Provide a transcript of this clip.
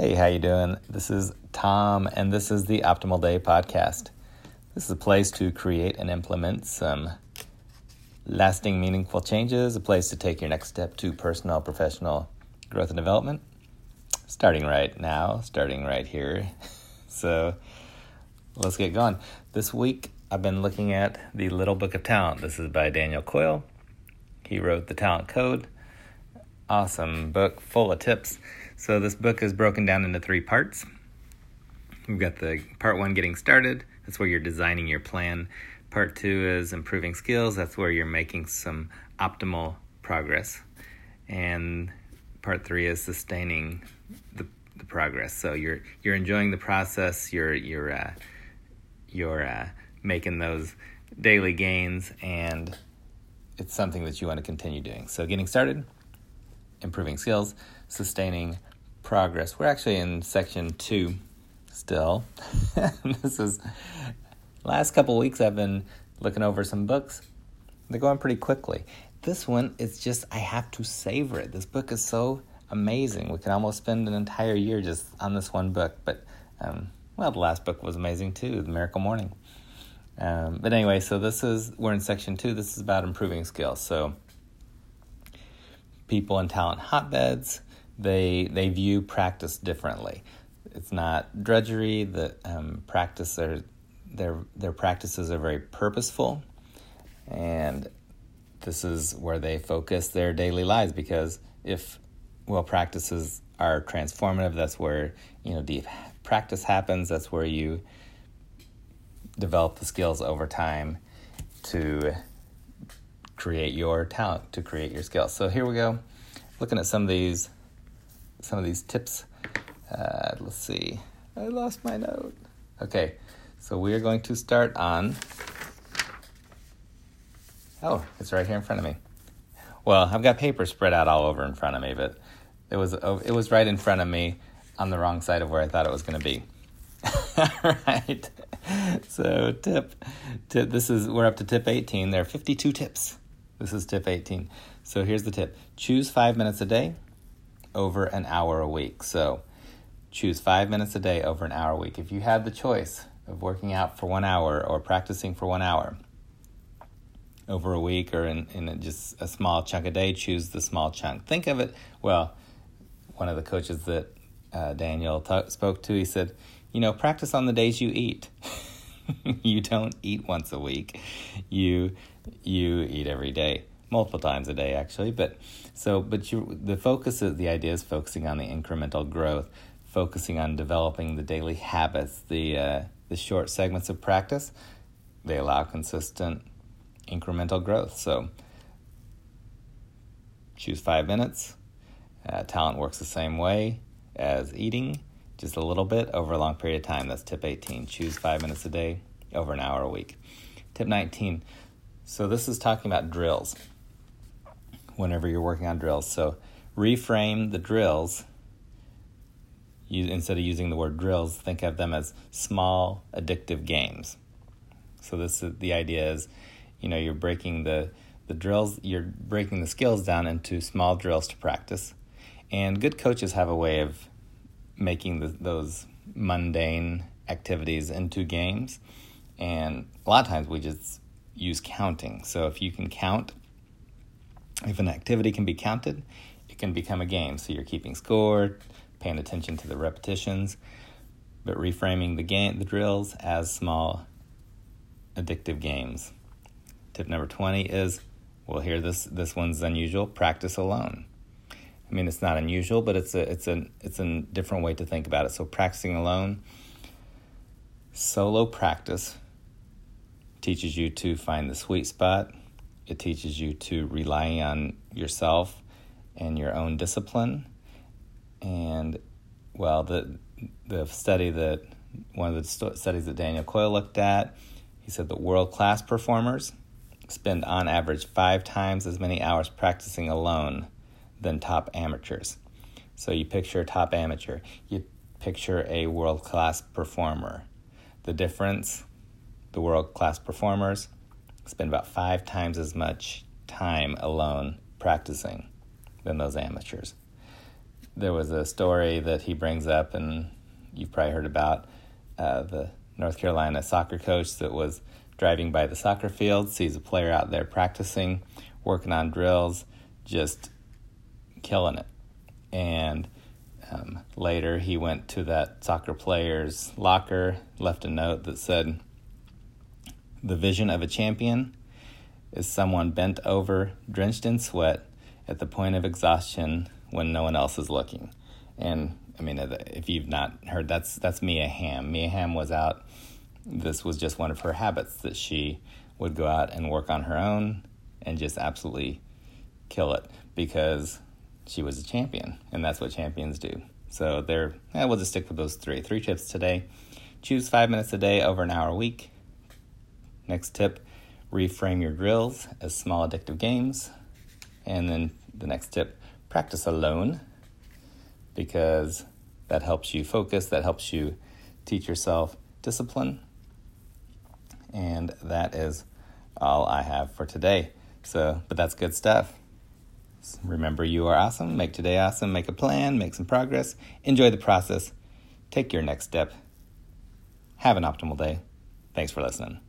Hey, how you doing? This is Tom, and this is the Optimal Day Podcast. This is a place to create and implement some lasting, meaningful changes, a place to take your next step to personal, professional growth and development, starting right now, starting right here. So let's get going. This week, I've been looking at the Little Book of Talent. This is by Daniel Coyle. He wrote The Talent Code. Awesome book, full of tips. So this book is broken down into three parts. We've got the part one, getting started. That's where you're designing your plan. Part two is improving skills. That's where you're making some optimal progress. And part three is sustaining the progress. So you're enjoying the process. You're making those daily gains, and it's something that you want to continue doing. So getting started, improving skills, sustaining progress. We're actually in section 2 still. This is last couple weeks I've been looking over some books. They're going pretty quickly. This one is just, I have to savor it. This book is so amazing. We can almost spend an entire year just on this one book. But, the last book was amazing too, The Miracle Morning. So we're in section 2. This is about improving skills. So people in talent hotbeds, they view practice differently. It's not drudgery. Their practices are very purposeful, and this is where they focus their daily lives, because if practices are transformative, that's where deep practice happens. That's where you develop the skills over time to create your talent, to create your skills. So here we go, looking at some of these tips. Let's see. I lost my note. Okay, so we are going to start on... Oh, it's right here in front of me. Well, I've got paper spread out all over in front of me, but it was right in front of me on the wrong side of where I thought it was going to be. All right. So tip. We're up to tip 18. There are 52 tips. This is tip 18. So here's the tip. Choose 5 minutes a day over an hour a week. So choose 5 minutes a day over an hour a week. If you had the choice of working out for 1 hour or practicing for 1 hour over a week, or in just a small chunk a day, choose the small chunk. Think of it. Well, one of the coaches that Daniel spoke to, he said, practice on the days you eat. You don't eat once a week. You eat every day, multiple times a day actually. The idea is focusing on the incremental growth, focusing on developing the daily habits, the short segments of practice. They allow consistent incremental growth. So choose 5 minutes. Talent works the same way as eating. Just a little bit over a long period of time. That's tip 18. Choose 5 minutes a day over an hour a week. Tip 19. So this is talking about drills. Whenever you're working on drills. So reframe the drills. Instead of using the word drills, think of them as small addictive games. So the idea is, you're breaking the drills, you're breaking the skills down into small drills to practice. And good coaches have a way of making those mundane activities into games. And a lot of times we just use counting. So if an activity can be counted, it can become a game. So you're keeping score, paying attention to the repetitions, but reframing the drills as small addictive games. Tip number 20 is, this one's unusual, practice alone. It's not unusual, but it's a different way to think about it. So practicing alone, solo practice, teaches you to find the sweet spot. It teaches you to rely on yourself and your own discipline. And, one of the studies that Daniel Coyle looked at, he said that world-class performers spend on average 5 times as many hours practicing alone than top amateurs. So you picture a top amateur, you picture a world-class performer. The difference, the world-class performers spend about 5 times as much time alone practicing than those amateurs. There was a story that he brings up, and you've probably heard about, the North Carolina soccer coach that was driving by the soccer field, sees a player out there practicing, working on drills, just killing it. And later he went to that soccer player's locker, left a note that said, "The vision of a champion is someone bent over, drenched in sweat, at the point of exhaustion when no one else is looking." And I mean, if you've not heard, that's Mia Hamm. Mia Hamm was out. This was just one of her habits, that she would go out and work on her own and just absolutely kill it, because she was a champion, and that's what champions do. So we'll just stick with those three tips today. Choose 5 minutes a day over an hour a week. Next tip, reframe your drills as small addictive games. And then the next tip, practice alone, because that helps you focus, that helps you teach yourself discipline. And that is all I have for today. But that's good stuff. Remember, you are awesome. Make today awesome. Make a plan. Make some progress. Enjoy the process. Take your next step. Have an optimal day. Thanks for listening.